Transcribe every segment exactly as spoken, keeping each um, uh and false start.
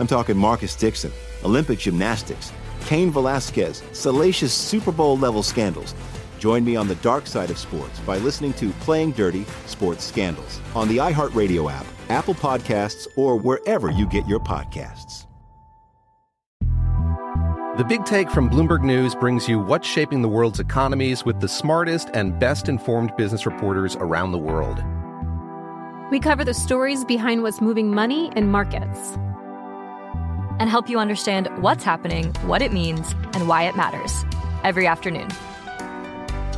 I'm talking Marcus Dixon, Olympic gymnastics, Caín Velásquez, salacious Super Bowl-level scandals. Join me on the dark side of sports by listening to Playing Dirty Sports Scandals on the iHeartRadio app, Apple Podcasts, or wherever you get your podcasts. The Big Take from Bloomberg News brings you what's shaping the world's economies with the smartest and best-informed business reporters around the world. We cover the stories behind what's moving money and markets, and help you understand what's happening, what it means, and why it matters every afternoon.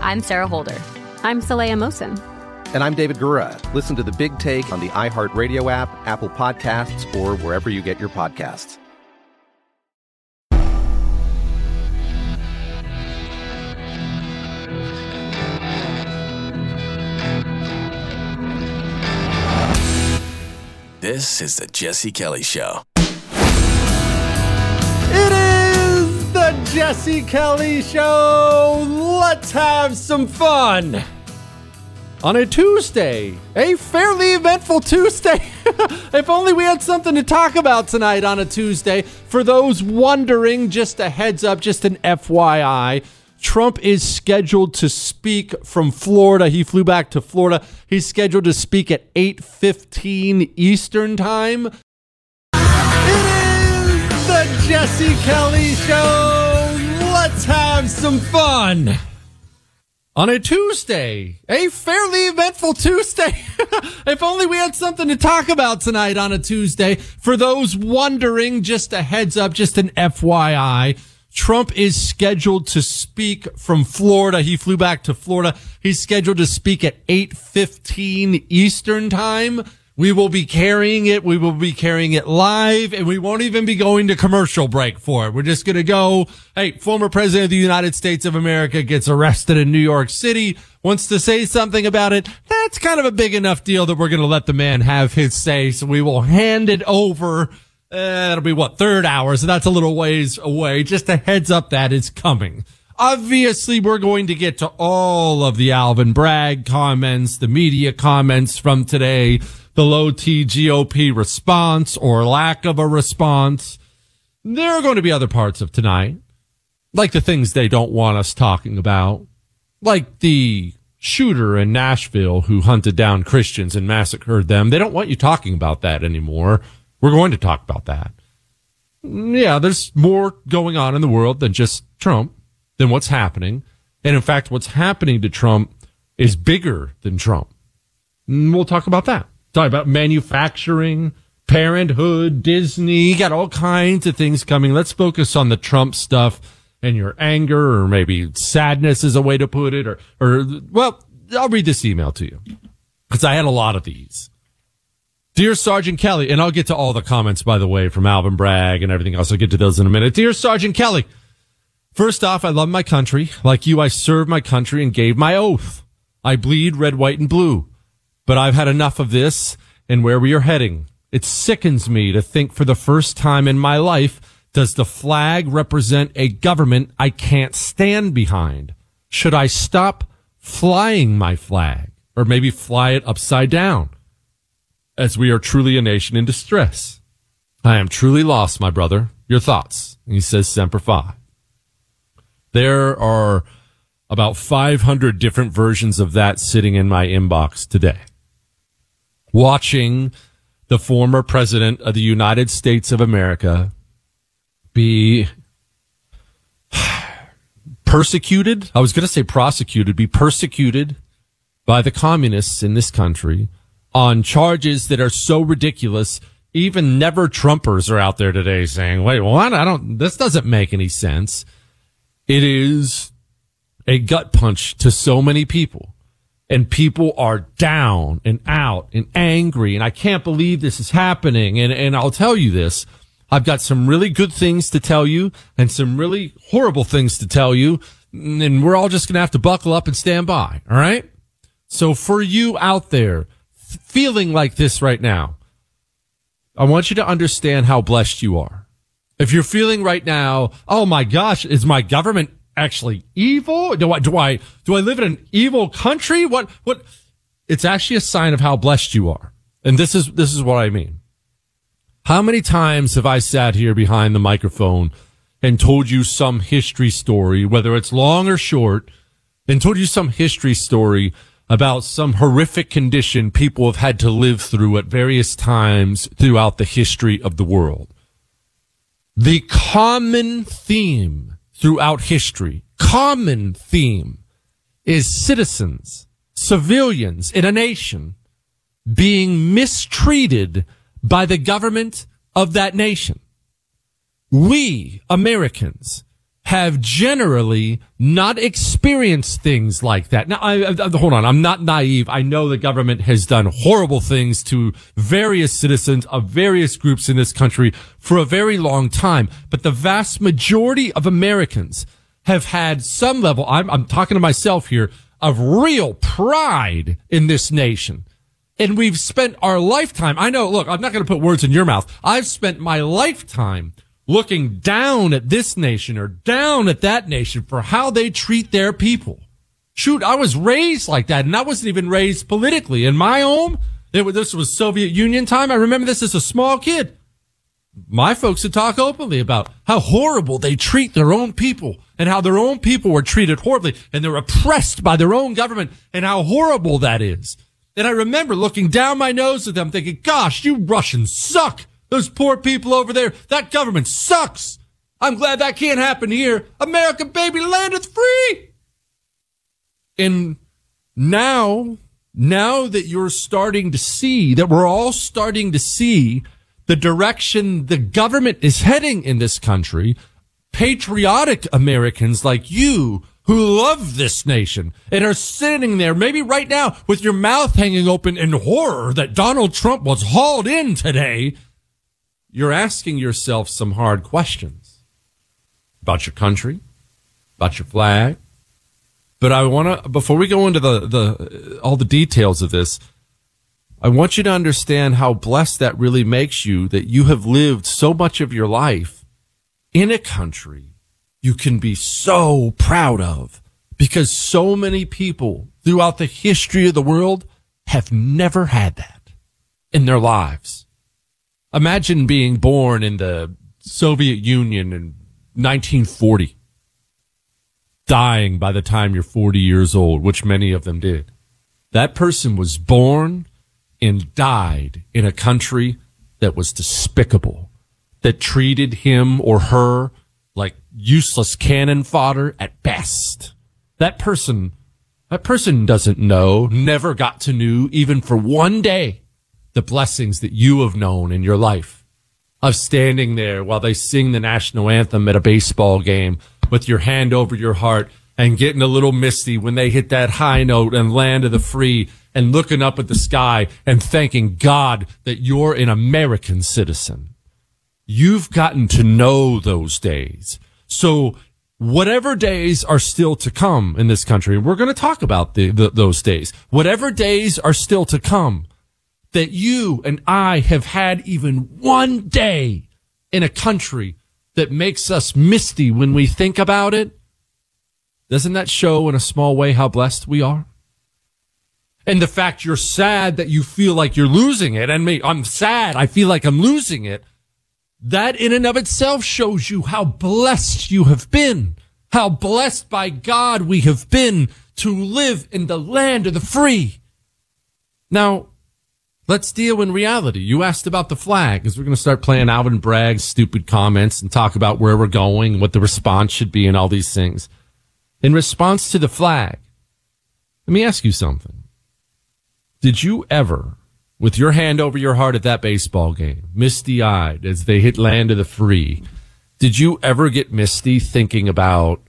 I'm Sarah Holder. I'm Saleha Mohsen. And I'm David Gura. Listen to The Big Take on the iHeartRadio app, Apple Podcasts, or wherever you get your podcasts. This is The Jesse Kelly Show. It is The Jesse Kelly Show. Let's have some fun on a Tuesday, a fairly eventful Tuesday. If only we had something to talk about tonight on a Tuesday. For those wondering, just a heads up, just an F Y I. Trump is scheduled to speak from Florida. He flew back to Florida. He's scheduled to speak at eight fifteen Eastern Time. Jesse Kelly Show. Let's have some fun on a Tuesday, a fairly eventful Tuesday. If only we had something to talk about tonight on a Tuesday. For those wondering, just a heads up, just an F Y I. Trump is scheduled to speak from Florida. He flew back to Florida. He's scheduled to speak at eight fifteen Eastern Time. We will be carrying it. We will be carrying it live, and we won't even be going to commercial break for it. We're just going to go, hey, former president of the United States of America gets arrested in New York City, wants to say something about it. That's kind of a big enough deal that we're going to let the man have his say. So we will hand it over. Uh, that'll be, what, third hour. So that's a little ways away. Just a heads up, that is coming. Obviously, we're going to get to all of the Alvin Bragg comments, the media comments from today, the low T G O P response or lack of a response. There are going to be other parts of tonight, like the things they don't want us talking about, like the shooter in Nashville who hunted down Christians and massacred them. They don't want you talking about that anymore. We're going to talk about that. Yeah, there's more going on in the world than just Trump, than what's happening. And in fact, what's happening to Trump is bigger than Trump. We'll talk about that. Talk about manufacturing, Parenthood, Disney. You got all kinds of things coming. Let's focus on the Trump stuff and your anger, or maybe sadness is a way to put it, or, or, well, I'll read this email to you because I had a lot of these. Dear Sergeant Kelly, and I'll get to all the comments, by the way, from Alvin Bragg and everything else. I'll get to those in a minute. Dear Sergeant Kelly, first off, I love my country. Like you, I served my country and gave my oath. I bleed red, white, and blue. But I've had enough of this and where we are heading. It sickens me to think for the first time in my life, does the flag represent a government I can't stand behind? Should I stop flying my flag, or maybe fly it upside down, as we are truly a nation in distress? I am truly lost, my brother. Your thoughts? And he says, Semper Fi. There are about five hundred different versions of that sitting in my inbox today. Watching the former president of the United States of America be persecuted. I was going to say prosecuted, be persecuted by the communists in this country on charges that are so ridiculous. Even never Trumpers are out there today saying, wait, what? I don't, this doesn't make any sense. It is a gut punch to so many people, and people are down and out and angry. And I can't believe this is happening. And, and I'll tell you this. I've got some really good things to tell you and some really horrible things to tell you. And we're all just going to have to buckle up and stand by. All right. So for you out there feeling like this right now, I want you to understand how blessed you are. If you're feeling right now, oh my gosh, is my government actually evil? Do I, do I, do I live in an evil country? What, what? It's actually a sign of how blessed you are. And this is, this is what I mean. How many times have I sat here behind the microphone and told you some history story, whether it's long or short, and told you some history story about some horrific condition people have had to live through at various times throughout the history of the world? The common theme throughout history, common theme, is citizens, civilians in a nation being mistreated by the government of that nation. We Americans have generally not experienced things like that. Now, I, I, hold on. I'm not naive. I know the government has done horrible things to various citizens of various groups in this country for a very long time. But the vast majority of Americans have had some level, I'm, I'm talking to myself here, of real pride in this nation. And we've spent our lifetime. I know, look, I'm not going to put words in your mouth. I've spent my lifetime looking down at this nation or down at that nation for how they treat their people. Shoot, I was raised like that, and I wasn't even raised politically. In my home, it was, this was Soviet Union time. I remember this as a small kid. My folks would talk openly about how horrible they treat their own people and how their own people were treated horribly, and they're oppressed by their own government, and how horrible that is. And I remember looking down my nose at them thinking, gosh, you Russians suck. Those poor people over there. That government sucks. I'm glad that can't happen here. America, baby, landeth free. And now, now that you're starting to see, that we're all starting to see the direction the government is heading in this country, patriotic Americans like you who love this nation and are sitting there maybe right now with your mouth hanging open in horror that Donald Trump was hauled in today, you're asking yourself some hard questions about your country, about your flag. But I want to, before we go into the, the all the details of this, I want you to understand how blessed that really makes you, that you have lived so much of your life in a country you can be so proud of, because so many people throughout the history of the world have never had that in their lives. Imagine being born in the Soviet Union in nineteen forty, dying by the time you're forty years old, which many of them did. That person was born and died in a country that was despicable, that treated him or her like useless cannon fodder at best. That person, that person doesn't know, never got to know, even for one day, the blessings that you have known in your life of standing there while they sing the national anthem at a baseball game with your hand over your heart and getting a little misty when they hit that high note and land of the free and looking up at the sky and thanking God that you're an American citizen. You've gotten to know those days. So whatever days are still to come in this country, we're going to talk about the, the, those days. Whatever days are still to come, that you and I have had even one day in a country that makes us misty when we think about it, doesn't that show in a small way how blessed we are? And the fact you're sad that you feel like you're losing it, and me, I'm sad, I feel like I'm losing it, that in and of itself shows you how blessed you have been, how blessed by God we have been to live in the land of the free. Now, let's deal in reality. You asked about the flag, because we're going to start playing Alvin Bragg's stupid comments and talk about where we're going, what the response should be, and all these things. In response to the flag, let me ask you something. Did you ever, with your hand over your heart at that baseball game, misty-eyed as they hit land of the free, did you ever get misty thinking about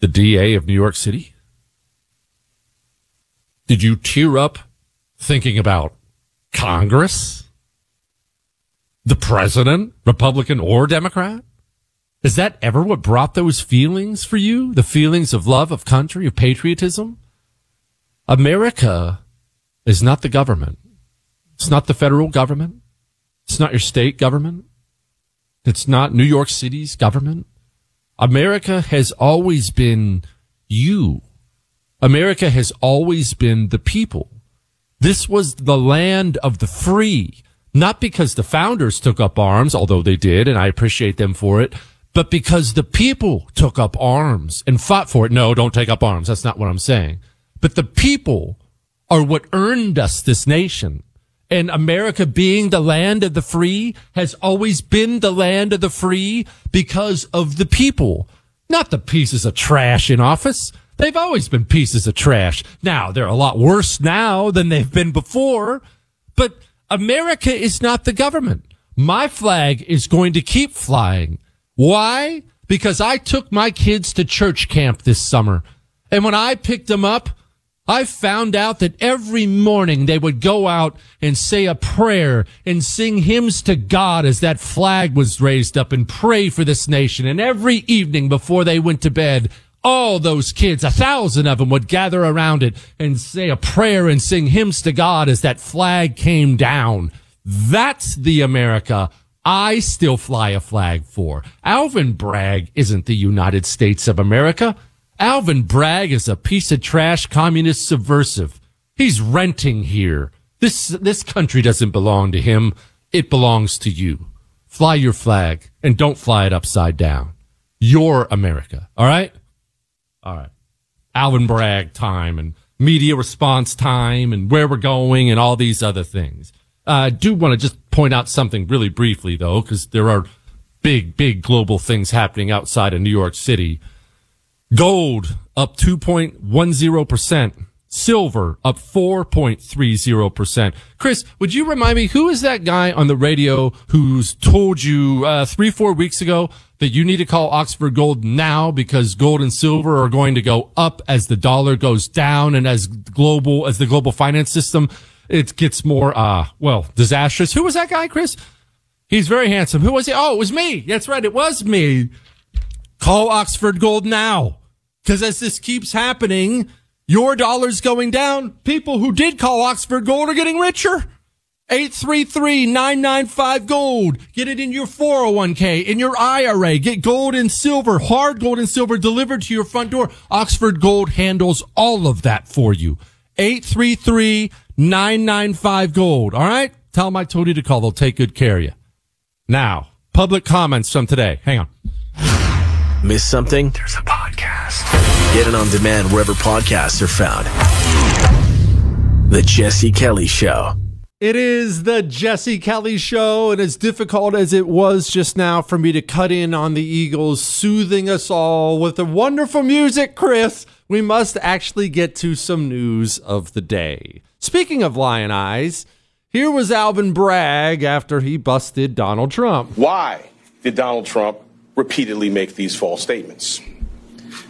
the D A of New York City? Did you tear up thinking about Congress, the president, Republican or Democrat? Is that ever what brought those feelings for you? The feelings of love, of country, of patriotism? America is not the government. It's not the federal government. It's not your state government. It's not New York City's government. America has always been you. America has always been the people. This was the land of the free, not because the founders took up arms, although they did, and I appreciate them for it, but because the people took up arms and fought for it. No, don't take up arms. That's not what I'm saying. But the people are what earned us this nation. And America being the land of the free has always been the land of the free because of the people, not the pieces of trash in office. They've always been pieces of trash. Now, they're a lot worse now than they've been before. But America is not the government. My flag is going to keep flying. Why? Because I took my kids to church camp this summer. And when I picked them up, I found out that every morning they would go out and say a prayer and sing hymns to God as that flag was raised up and pray for this nation. And every evening before they went to bed, all those kids, a thousand of them, would gather around it and say a prayer and sing hymns to God as that flag came down. That's the America I still fly a flag for. Alvin Bragg isn't the United States of America. Alvin Bragg is a piece of trash communist subversive. He's renting here. This, this country doesn't belong to him. It belongs to you. Fly your flag and don't fly it upside down. Your America. All right? All right. Alvin Bragg time and media response time and where we're going and all these other things. Uh, I do want to just point out something really briefly, though, because there are big, big global things happening outside of New York City. Gold up two point one zero percent. Silver up four point three zero percent. Chris, would you remind me, who is that guy on the radio who's told you uh, three, four weeks ago that you need to call Oxford Gold now because gold and silver are going to go up as the dollar goes down and as global, as the global finance system, it gets more, uh, well, disastrous. Who was that guy, Chris? He's very handsome. Who was he? Oh, it was me. That's right. It was me. Call Oxford Gold now. Because as this keeps happening, your dollar's going down. People who did call Oxford Gold are getting richer. eight three three, nine nine five, gold. Get it in your four oh one k, in your I R A. Get gold and silver, hard gold and silver delivered to your front door. Oxford Gold handles all of that for you. eight three three, nine nine five, gold. All right? Tell them I told you to call. They'll take good care of you. Now, public comments from today. Hang on. Miss something? There's a podcast. Get it on demand wherever podcasts are found. The Jesse Kelly Show. It is The Jesse Kelly Show, and as difficult as it was just now for me to cut in on the Eagles soothing us all with the wonderful music, Chris, we must actually get to some news of the day. Speaking of lion eyes, here was Alvin Bragg after he busted Donald Trump. Why did Donald Trump repeatedly make these false statements.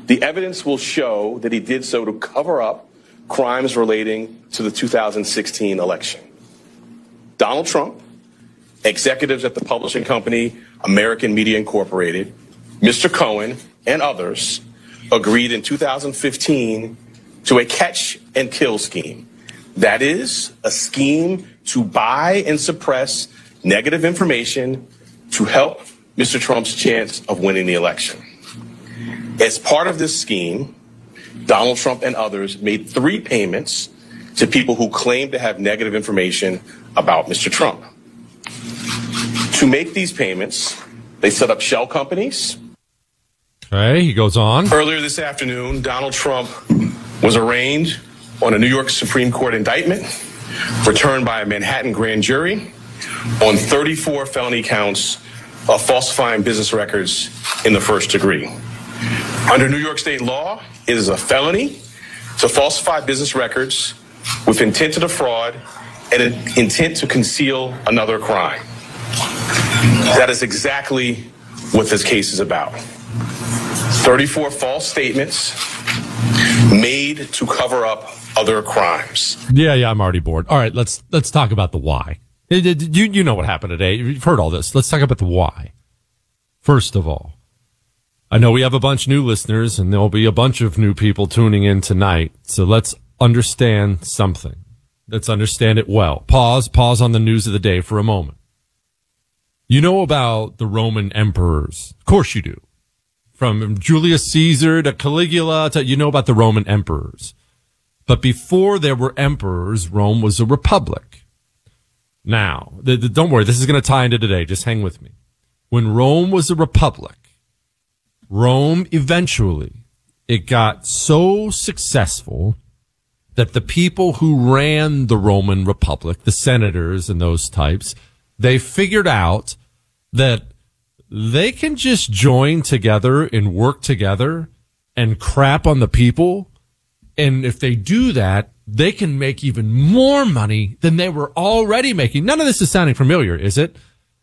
The evidence will show that he did so to cover up crimes relating to the two thousand sixteen election. Donald Trump, executives at the publishing company American Media Incorporated, Mister Cohen, and others agreed in two thousand fifteen to a catch and kill scheme. That is a scheme to buy and suppress negative information to help Mister Trump's chance of winning the election. As part of this scheme, Donald Trump and others made three payments to people who claimed to have negative information about Mister Trump. To make these payments, they set up shell companies. Okay, he goes on. Earlier this afternoon, Donald Trump was arraigned on a New York Supreme Court indictment, returned by a Manhattan grand jury, on thirty-four felony counts of falsifying business records in the first degree. Under New York state law, it is a felony to falsify business records with intent to defraud and an intent to conceal another crime. That is exactly what this case is about. thirty-four false statements made to cover up other crimes. Yeah, yeah, I'm already bored. All right, let's let's talk about the why. You, you know what happened today. You've heard all this. Let's talk about the why. First of all, I know we have a bunch of new listeners, and there'll be a bunch of new people tuning in tonight. So let's understand something. Let's understand it well. Pause, pause on the news of the day for a moment. You know about the Roman emperors. Of course you do. From Julius Caesar to Caligula, to, you know about the Roman emperors. But before there were emperors, Rome was a republic. Now, the, the, don't worry, this is going to tie into today. Just hang with me. When Rome was a republic, Rome eventually, it got so successful that the people who ran the Roman Republic, the senators and those types, they figured out that they can just join together and work together and crap on the people. And if they do that, they can make even more money than they were already making. None of this is sounding familiar, is it?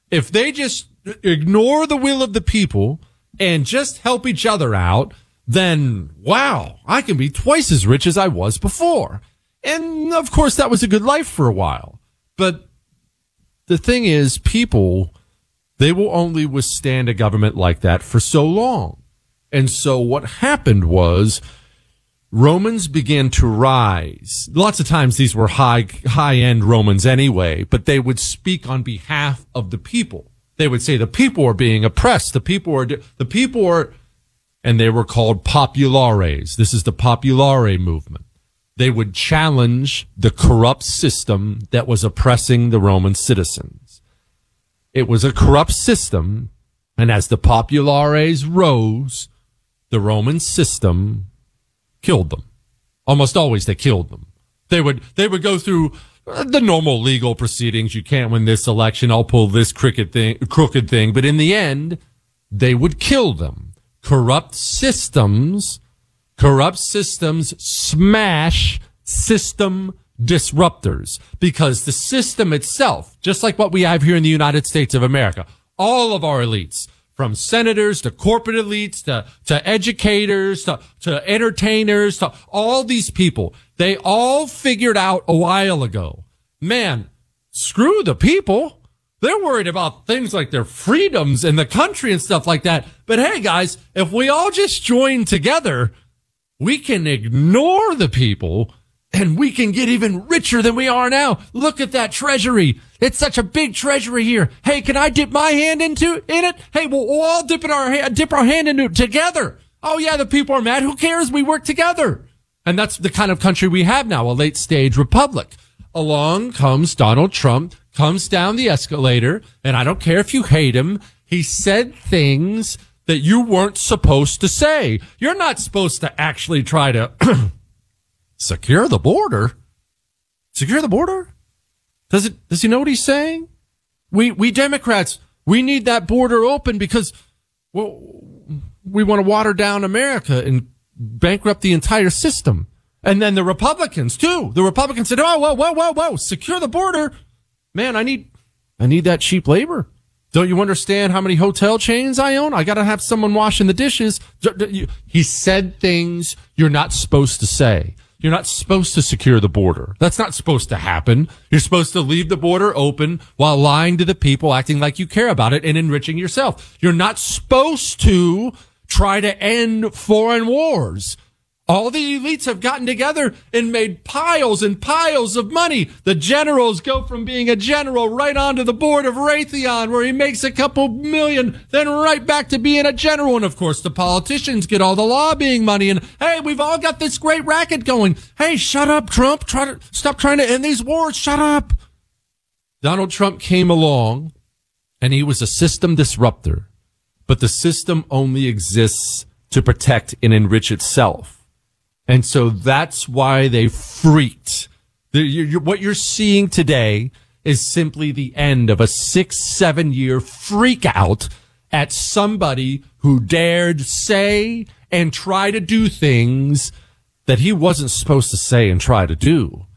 If they just ignore the will of the people and just help each other out, then, wow, I can be twice as rich as I was before. And, of course, that was a good life for a while. But the thing is, people, they will only withstand a government like that for so long. And so what happened was, Romans began to rise. Lots of times these were high, high-end Romans anyway, but they would speak on behalf of the people. They would say the people are being oppressed. The people are, the people are, and they were called populares. This is the populare movement. They would challenge the corrupt system that was oppressing the Roman citizens. It was a corrupt system, and as the populares rose, the Roman system killed them. Almost always they killed them. They would, they would go through the normal legal proceedings. You can't win this election. I'll pull this crooked thing, crooked thing. But in the end, they would kill them. Corrupt systems, corrupt systems smash system disruptors, because the system itself, just like what we have here in the United States of America, all of our elites, from senators to corporate elites to, to educators to, to entertainers to all these people, they all figured out a while ago, man, screw the people. They're worried about things like their freedoms and the country and stuff like that. But hey, guys, if we all just join together, we can ignore the people and we can get even richer than we are now. Look at that treasury. It's such a big treasury here. Hey, can I dip my hand into in it? Hey, we'll, we'll all dip in our dip our hand into it together. Oh yeah, the people are mad. Who cares? We work together. And that's the kind of country we have now, a late stage republic. Along comes Donald Trump, comes down the escalator, and I don't care if you hate him, he said things that you weren't supposed to say. You're not supposed to actually try to secure the border. Secure the border? Does it, does he know what he's saying? We, we Democrats, we need that border open because, well, we want to water down America and bankrupt the entire system. And then the Republicans too. The Republicans said, oh, whoa, whoa, whoa, whoa, secure the border. Man, I need, I need that cheap labor. Don't you understand how many hotel chains I own? I got to have someone washing the dishes. He said things you're not supposed to say. You're not supposed to secure the border. That's not supposed to happen. You're supposed to leave the border open while lying to the people, acting like you care about it and enriching yourself. You're not supposed to try to end foreign wars. All the elites have gotten together and made piles and piles of money. The generals go from being a general right onto the board of Raytheon, where he makes a couple million, then right back to being a general. And, of course, the politicians get all the lobbying money. And, hey, we've all got this great racket going. Hey, shut up, Trump. Try to stop trying to end these wars. Shut up. Donald Trump came along, and he was a system disruptor. But the system only exists to protect and enrich itself. And so that's why they freaked. The, you, you, what you're seeing today is simply the end of a six, seven year freak out at somebody who dared say and try to do things that he wasn't supposed to say and try to do.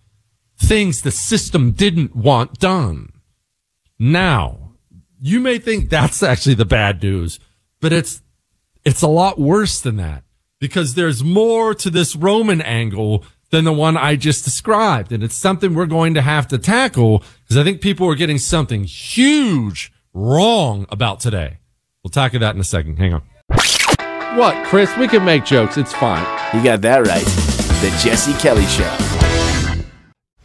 Things the system didn't want done. Now, you may think that's actually the bad news, but it's, it's a lot worse than that. Because there's more to this Roman angle than the one I just described. And it's something we're going to have to tackle because I think people are getting something huge wrong about today. We'll tackle that in a second. Hang on. What, Chris? We can make jokes. It's fine. You got that right. The Jesse Kelly Show.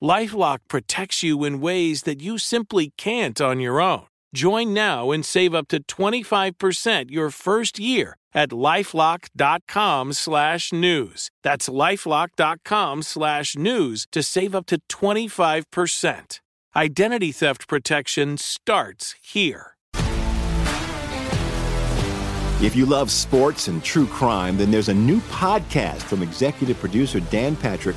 LifeLock protects you in ways that you simply can't on your own. Join now and save up to twenty-five percent your first year at LifeLock.com slash news. That's LifeLock.com slash news to save up to twenty-five percent. Identity theft protection starts here. If you love sports and true crime, then there's a new podcast from executive producer Dan Patrick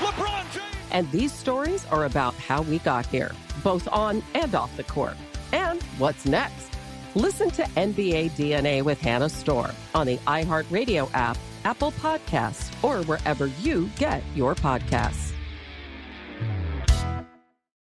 LeBron James. And these stories are about how we got here, both on and off the court. And what's next? Listen to N B A D N A with Hannah Storm on the iHeartRadio app, Apple Podcasts, or wherever you get your podcasts.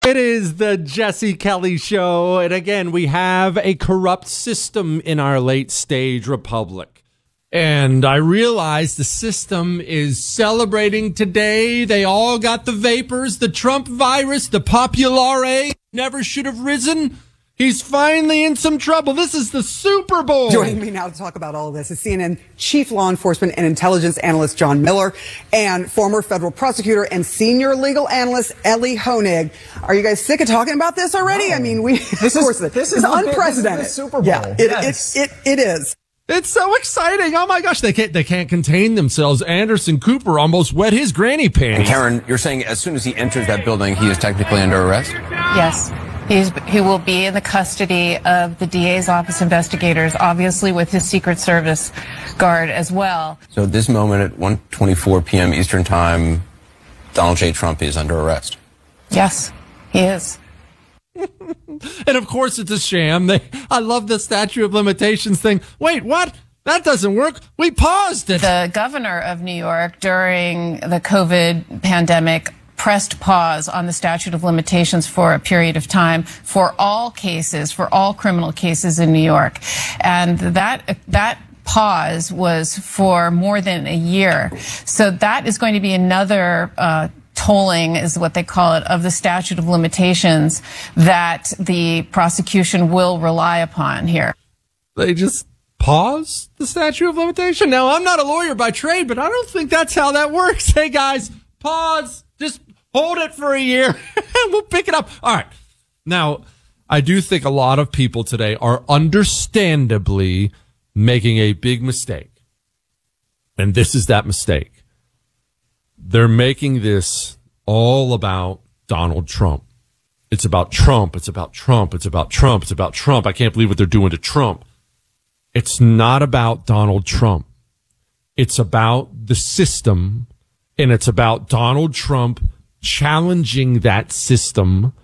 It is the Jesse Kelly Show, and again, we have a corrupt system in our late-stage republic. And I realize the system is celebrating today. They all got the vapors, the Trump virus, the Populares never should have risen. He's finally in some trouble. This is the Super Bowl. Joining me now to talk about all of this is C N N chief law enforcement and intelligence analyst John Miller and former federal prosecutor and senior legal analyst Ellie Honig. Are you guys sick of talking about this already? No. I mean, we this of course is, this is unprecedented. This is the Super Bowl. Yeah, it, yes. it, it, it, it is. It's so exciting. Oh, my gosh. They can't they can't contain themselves. Anderson Cooper almost wet his granny pants. And Karen, you're saying as soon as he enters that building, he is technically under arrest? Yes. He's, he will be in the custody of the D A's office investigators, obviously with his Secret Service guard as well. So at this moment at one twenty-four p.m. Eastern Time, Donald J. Trump is under arrest. Yes, he is. And of course it's a sham. They, I love the statute of limitations thing. Wait, what? That doesn't work. We paused it. The governor of New York during the COVID pandemic pressed pause on the statute of limitations for a period of time for all cases, for all criminal cases in New York. And that that pause was for more than a year. So that is going to be another uh tolling is what they call it, of the statute of limitations that the prosecution will rely upon here. They just pause the statute of limitation? Now, I'm not a lawyer by trade, but I don't think that's how that works. Hey, guys, pause. Just hold it for a year, and we'll pick it up. All right. Now, I do think a lot of people today are understandably making a big mistake, and this is that mistake. They're making this all about Donald Trump. It's about Trump. It's about Trump. It's about Trump. It's about Trump. I can't believe what they're doing to Trump. It's not about Donald Trump. It's about the system, and it's about Donald Trump challenging that system.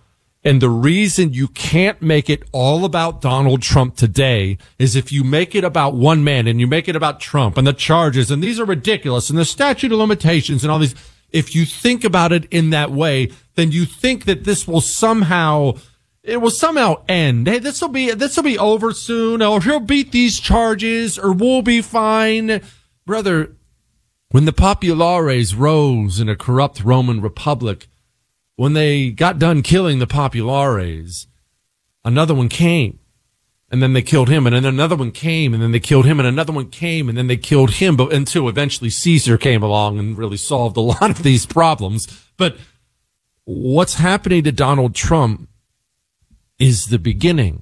And the reason you can't make it all about Donald Trump today is if you make it about one man and you make it about Trump and the charges, and these are ridiculous, and the statute of limitations and all these. If you think about it in that way, then you think that this will somehow, it will somehow end. Hey, this will be, this will be over soon, or he'll beat these charges, or we'll be fine. Brother, when the Populares rose in a corrupt Roman republic, when they got done killing the Populares, another one came, and then they killed him, and then another one came, and then they killed him, and another one came, and then they killed him, but until eventually Caesar came along and really solved a lot of these problems. But what's happening to Donald Trump is the beginning.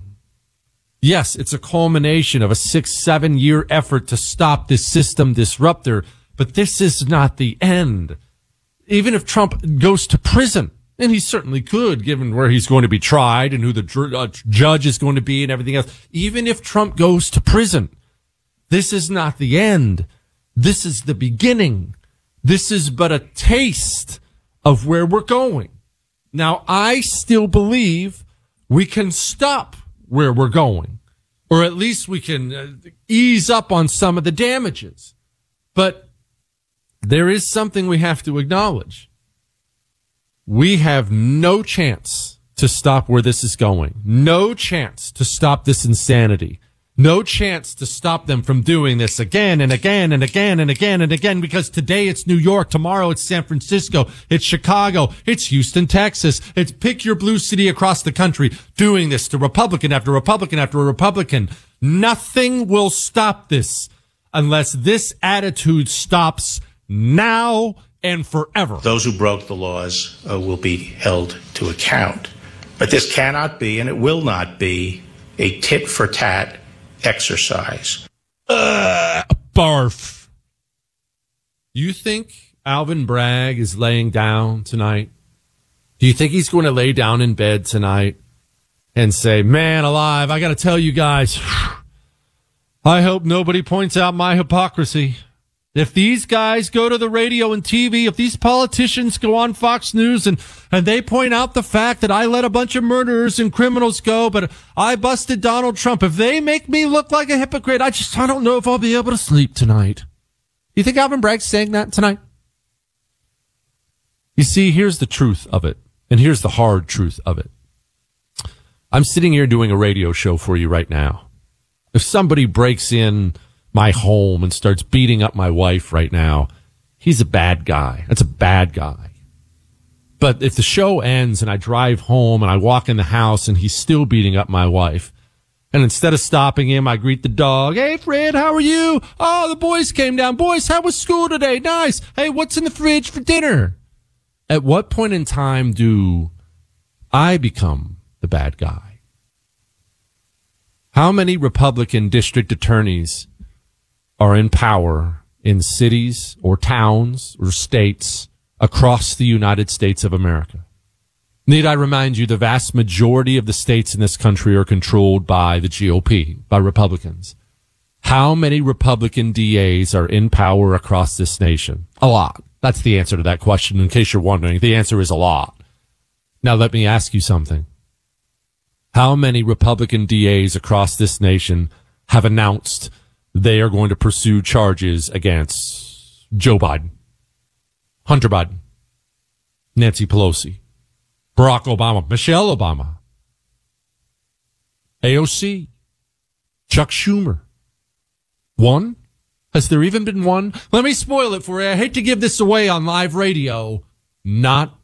Yes, it's a culmination of a six, seven-year effort to stop this system disruptor, but this is not the end. Even if Trump goes to prison, and he certainly could, given where he's going to be tried and who the dr- uh, judge is going to be and everything else. Even if Trump goes to prison, this is not the end. This is the beginning. This is but a taste of where we're going. Now, I still believe we can stop where we're going, or at least we can uh, ease up on some of the damages. But there is something we have to acknowledge. We have no chance to stop where this is going. No chance to stop this insanity. No chance to stop them from doing this again and again and again and again and again, because today it's New York, tomorrow it's San Francisco, it's Chicago, it's Houston, Texas. It's pick your blue city across the country doing this to Republican after Republican after Republican. Nothing will stop this unless this attitude stops now. and forever. Those who broke the laws uh, will be held to account. But this cannot be, and it will not be, a tit-for-tat exercise. Uh, barf. You think Alvin Bragg is laying down tonight? Do you think he's going to lay down in bed tonight and say, man alive, I got to tell you guys, I hope nobody points out my hypocrisy. If these guys go to the radio and T V, if these politicians go on Fox News and, and they point out the fact that I let a bunch of murderers and criminals go, but I busted Donald Trump, if they make me look like a hypocrite, I just, I don't know if I'll be able to sleep tonight. You think Alvin Bragg's saying that tonight? You see, here's the truth of it, and here's the hard truth of it. I'm sitting here doing a radio show for you right now. If somebody breaks in my home and starts beating up my wife right now, he's a bad guy. That's a bad guy. But if the show ends and I drive home and I walk in the house and he's still beating up my wife, and instead of stopping him, I greet the dog. Hey, Fred, how are you? Oh, the boys came down. Boys, how was school today? Nice. Hey, what's in the fridge for dinner? At what point in time do I become the bad guy? How many Republican district attorneys are in power in cities or towns or states across the United States of America? Need I remind you, the vast majority of the states in this country are controlled by the G O P, by Republicans. How many Republican D As are in power across this nation? A lot. That's the answer to that question. In case you're wondering, the answer is a lot. Now let me ask you something. How many Republican D As across this nation have announced they are going to pursue charges against Joe Biden, Hunter Biden, Nancy Pelosi, Barack Obama, Michelle Obama, A O C, Chuck Schumer? One? Has there even been one? Let me spoil it for you. I hate to give this away on live radio. Not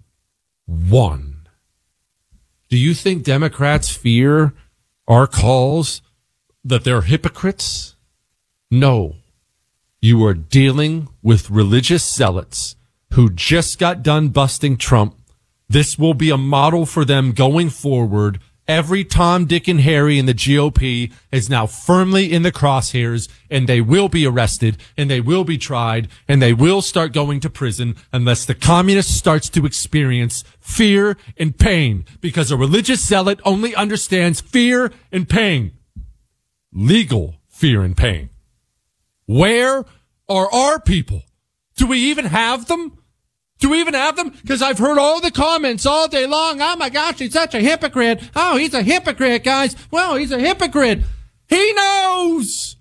one. Do you think Democrats fear our calls that they're hypocrites? No, you are dealing with religious zealots who just got done busting Trump. This will be a model for them going forward. Every Tom, Dick, and Harry in the G O P is now firmly in the crosshairs, and they will be arrested, and they will be tried, and they will start going to prison unless the communist starts to experience fear and pain, because a religious zealot only understands fear and pain. Legal fear and pain. Where are our people? Do we even have them? Do we even have them? Because I've heard all the comments all day long. Oh, my gosh, he's such a hypocrite. Oh, he's a hypocrite, guys. Well, he's a hypocrite. He knows.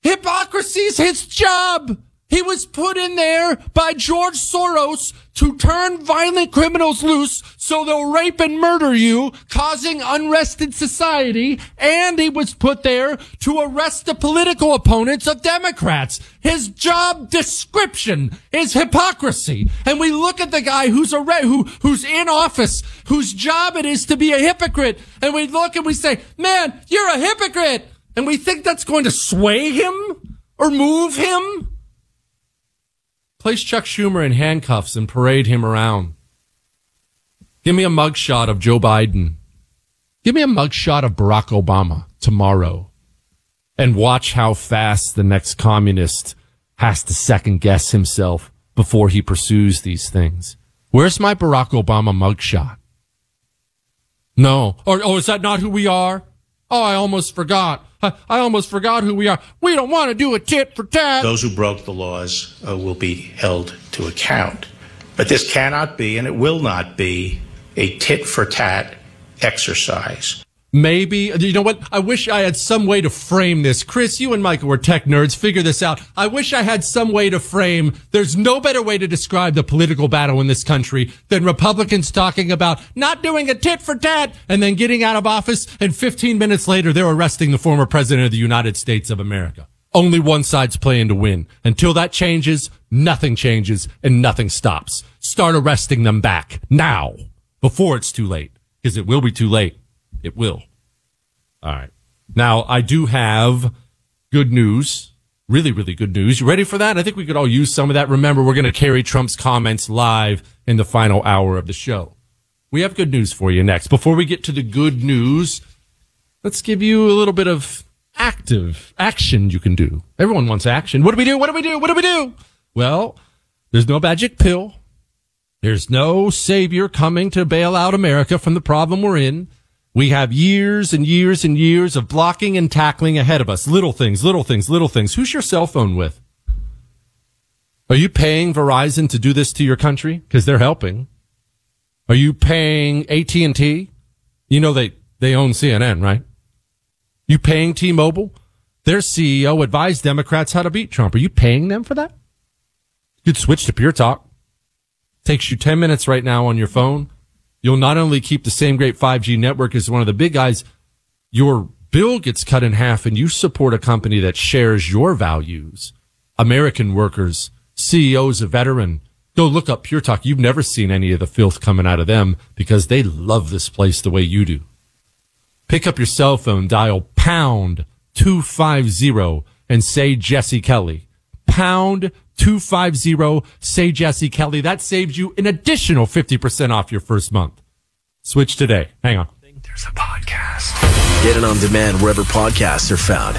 Hypocrisy's his job. He was put in there by George Soros to turn violent criminals loose so they'll rape and murder you, causing unrest in society. And he was put there to arrest the political opponents of Democrats. His job description is hypocrisy. And we look at the guy who's a re- who who's in office, whose job it is to be a hypocrite. And we look and we say, man, you're a hypocrite. And we think that's going to sway him or move him. Place Chuck Schumer in handcuffs and parade him around. Give me a mugshot of Joe Biden. Give me a mugshot of Barack Obama tomorrow. And watch how fast the next communist has to second guess himself before he pursues these things. Where's my Barack Obama mugshot? No. Or, oh, is that not who we are? Oh, I almost forgot. I almost forgot who we are. We don't want to do a tit for tat. Those who broke the laws uh, will be held to account. But this cannot be, and it will not be, a tit for tat exercise. Maybe, you know what? I wish I had some way to frame this. Chris, you and Michael were tech nerds. Figure this out. I wish I had some way to frame. There's no better way to describe the political battle in this country than Republicans talking about not doing a tit for tat and then getting out of office. And fifteen minutes later, they're arresting the former president of the United States of America. Only one side's playing to win. Until that changes, nothing changes and nothing stops. Start arresting them back now before it's too late, because it will be too late. It will. All right. Now, I do have good news Really, really good news. You ready for that? I think we could all use some of that. Remember, we're going to carry Trump's comments live in the final hour of the show. We have good news for you next. Before we get to the good news, let's give you a little bit of active action you can do. Everyone wants action. What do we do? What do we do? What do we do? Well, there's no magic pill. There's no savior coming to bail out America from the problem we're in. We have years and years and years of blocking and tackling ahead of us. Little things, little things, little things. Who's your cell phone with? Are you paying Verizon to do this to your country? Because they're helping. Are you paying A T and T? You know they, they own C N N, right? You paying T-Mobile? Their C E O advised Democrats how to beat Trump. Are you paying them for that? You'd switch to Pure Talk. Takes you ten minutes right now on your phone. You'll not only keep the same great five G network as one of the big guys, your bill gets cut in half and you support a company that shares your values. American workers, C E Os, a veteran. Go look up Pure Talk. You've never seen any of the filth coming out of them because they love this place the way you do. Pick up your cell phone, dial pound two five zero and say Jesse Kelly. Pound two five zero, say Jesse Kelly. That saves you an additional fifty percent off your first month. Switch today. Hang on. I think there's a podcast. Get it on demand wherever podcasts are found.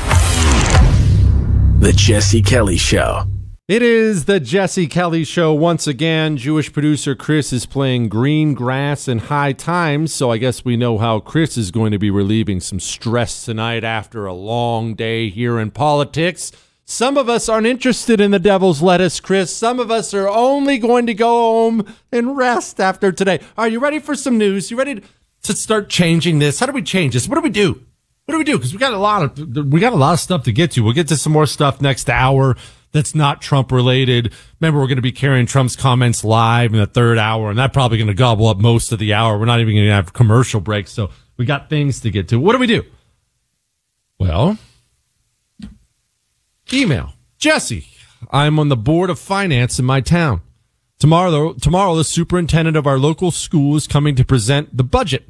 The Jesse Kelly Show. It is The Jesse Kelly Show. Once again, Jewish producer Chris is playing Green Grass and High Times, so I guess we know how Chris is going to be relieving some stress tonight after a long day here in politics. Some of us aren't interested in the devil's lettuce, Chris. Some of us are only going to go home and rest after today. Are you ready for some news? You ready to start changing this? How do we change this? What do we do? What do we do? Because we got a lot of we got a lot of stuff to get to. We'll get to some more stuff next hour that's not Trump related. Remember, we're going to be carrying Trump's comments live in the third hour, and that's probably going to gobble up most of the hour. We're not even going to have commercial breaks, so we got things to get to. What do we do? Well, email. Jesse, I'm on the board of finance in my town. Tomorrow, tomorrow, the superintendent of our local school is coming to present the budget.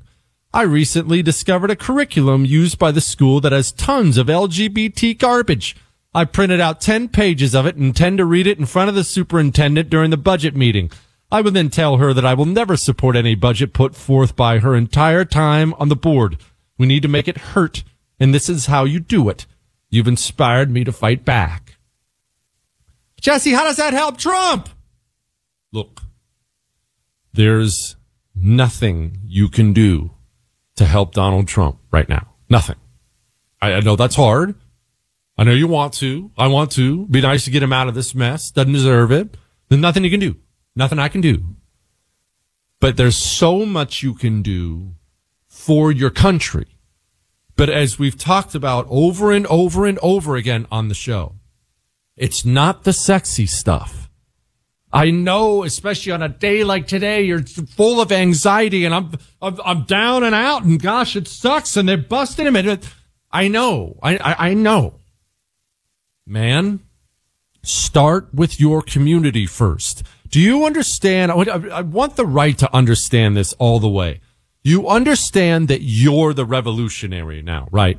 I recently discovered a curriculum used by the school that has tons of L G B T garbage. I printed out ten pages of it and intend to read it in front of the superintendent during the budget meeting. I will then tell her that I will never support any budget put forth by her entire time on the board. We need to make it hurt, and this is how you do it. You've inspired me to fight back. Jesse, how does that help Trump? Look, there's nothing you can do to help Donald Trump right now. Nothing. I, I know that's hard. I know you want to. I want to. Be nice to get him out of this mess. Doesn't deserve it. There's nothing you can do. Nothing I can do. But there's so much you can do for your country. But as we've talked about over and over and over again on the show, it's not the sexy stuff. I know, especially on a day like today, you're full of anxiety and I'm, I'm, I'm down and out and gosh, it sucks and they're busting him. And I know, I, I, I know. Man, start with your community first. Do you understand? I want the right to understand this all the way. You understand that you're the revolutionary now, right?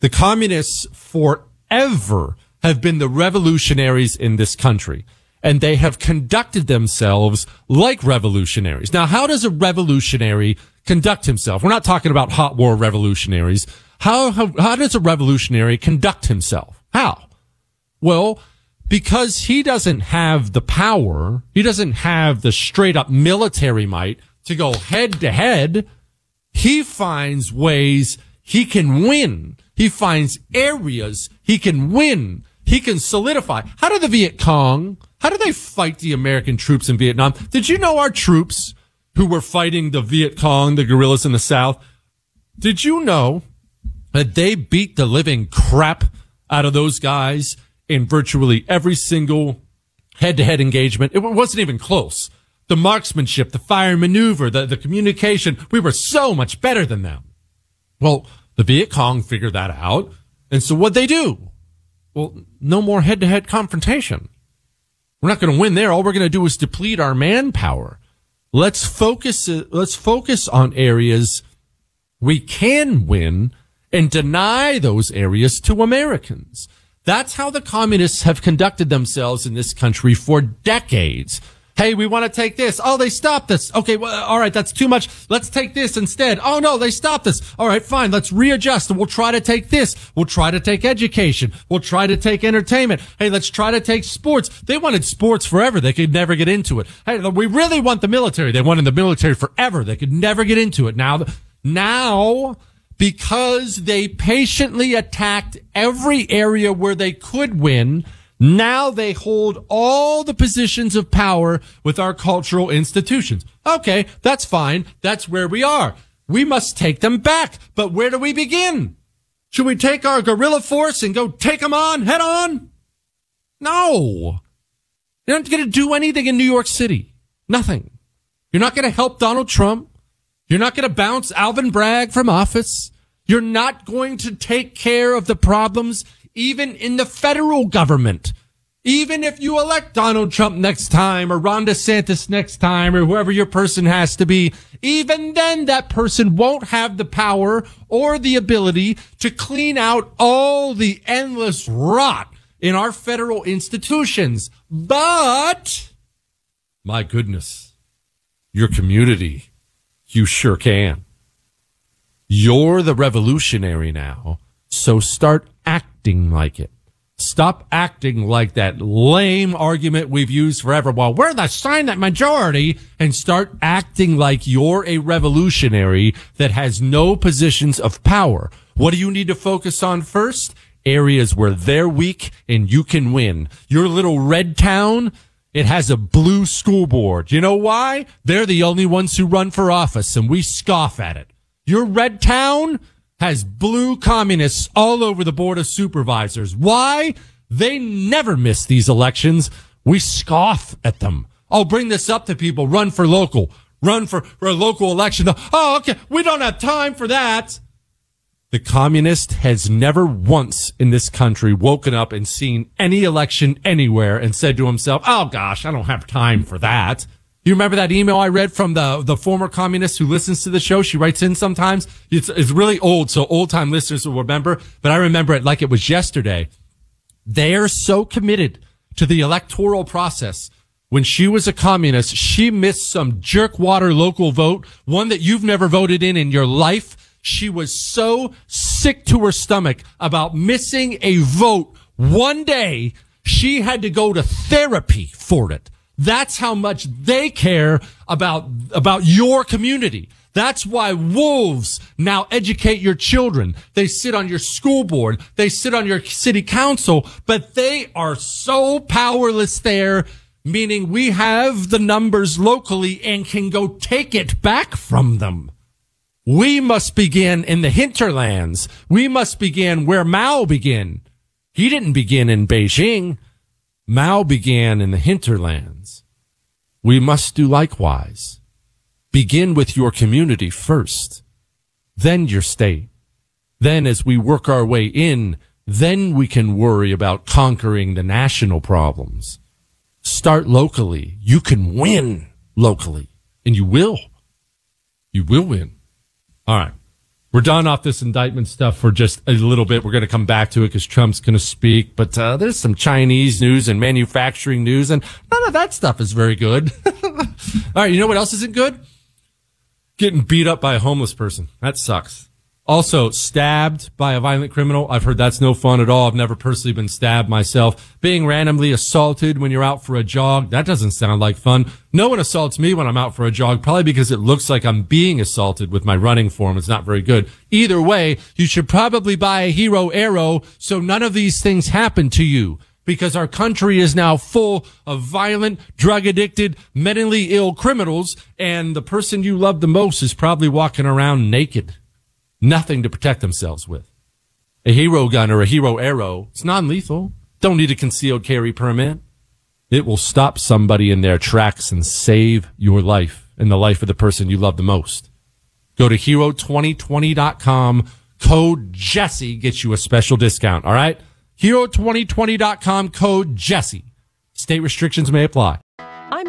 The communists forever have been the revolutionaries in this country, and they have conducted themselves like revolutionaries. Now, how does a revolutionary conduct himself? We're not talking about hot war revolutionaries. How, how, how does a revolutionary conduct himself? How? Well, because he doesn't have the power, he doesn't have the straight-up military might to go head-to-head, he finds ways he can win. He finds areas he can win. He can solidify. How did the Viet Cong, how did they fight the American troops in Vietnam? Did you know our troops who were fighting the Viet Cong, the guerrillas in the South, did you know that they beat the living crap out of those guys in virtually every single head-to-head engagement? It wasn't even close. The marksmanship, the fire maneuver, the, the communication, we were so much better than them. Well, the Viet Cong figured that out. And so what'd they do? Well, no more head-to-head confrontation. We're not going to win there. All we're going to do is deplete our manpower. Let's focus, let's focus on areas we can win and deny those areas to Americans. That's how the communists have conducted themselves in this country for decades. Hey, we want to take this. Oh, they stopped us. Okay, well, all right, that's too much. Let's take this instead. Oh, no, they stopped us. All right, fine, let's readjust. We'll try to take this. We'll try to take education. We'll try to take entertainment. Hey, let's try to take sports. They wanted sports forever. They could never get into it. Hey, we really want the military. They wanted the military forever. They could never get into it. Now, now, because they patiently attacked every area where they could win, now they hold all the positions of power with our cultural institutions. Okay, that's fine. That's where we are. We must take them back. But where do we begin? Should we take our guerrilla force and go take them on head on? No. You're not going to do anything in New York City. Nothing. You're not going to help Donald Trump. You're not going to bounce Alvin Bragg from office. You're not going to take care of the problems even in the federal government. Even if you elect Donald Trump next time or Ron DeSantis next time or whoever your person has to be, even then that person won't have the power or the ability to clean out all the endless rot in our federal institutions. But, my goodness, your community, you sure can. You're the revolutionary now, so start acting like it. Stop acting like that lame argument we've used forever. Well, we're the silent majority, and start acting like you're a revolutionary that has no positions of power. What do you need to focus on first? Areas where they're weak and you can win. Your little red town, it has a blue school board. You know why? They're the only ones who run for office, and we scoff at it. Your red town has blue communists all over the board of supervisors. Why? They never miss these elections. We scoff at them. I'll bring this up to people. Run for local. Run for, for a local election. Oh, okay. We don't have time for that. The communist has never once in this country woken up and seen any election anywhere and said to himself, oh, gosh, I don't have time for that. You remember that email I read from the, the former communist who listens to the show? She writes in sometimes. It's, it's really old, so old-time listeners will remember. But I remember it like it was yesterday. They're so committed to the electoral process. When she was a communist, she missed some jerkwater local vote, one that you've never voted in in your life. She was so sick to her stomach about missing a vote one day, she had to go to therapy for it. That's how much they care about, about your community. That's why wolves now educate your children. They sit on your school board. They sit on your city council, but they are so powerless there, meaning we have the numbers locally and can go take it back from them. We must begin in the hinterlands. We must begin where Mao began. He didn't begin in Beijing. Mao began in the hinterlands. We must do likewise. Begin with your community first, then your state. Then as we work our way in, then we can worry about conquering the national problems. Start locally. You can win locally, and you will. You will win. All right. We're done off this indictment stuff for just a little bit. We're going to come back to it because Trump's going to speak. But uh, there's some Chinese news and manufacturing news, and none of that stuff is very good. All right. You know what else isn't good? Getting beat up by a homeless person. That sucks. Also, stabbed by a violent criminal. I've heard that's no fun at all. I've never personally been stabbed myself. Being randomly assaulted when you're out for a jog. That doesn't sound like fun. No one assaults me when I'm out for a jog, probably because it looks like I'm being assaulted with my running form. It's not very good. Either way, you should probably buy a Hero Arrow so none of these things happen to you, because our country is now full of violent, drug-addicted, mentally ill criminals, and the person you love the most is probably walking around naked. Nothing to protect themselves with. A Hero gun or a Hero Arrow, it's non-lethal. Don't need a concealed carry permit. It will stop somebody in their tracks and save your life and the life of the person you love the most. Go to hero twenty twenty dot com. Code Jesse gets you a special discount, all right? hero twenty twenty dot com. Code Jesse. State restrictions may apply. I'm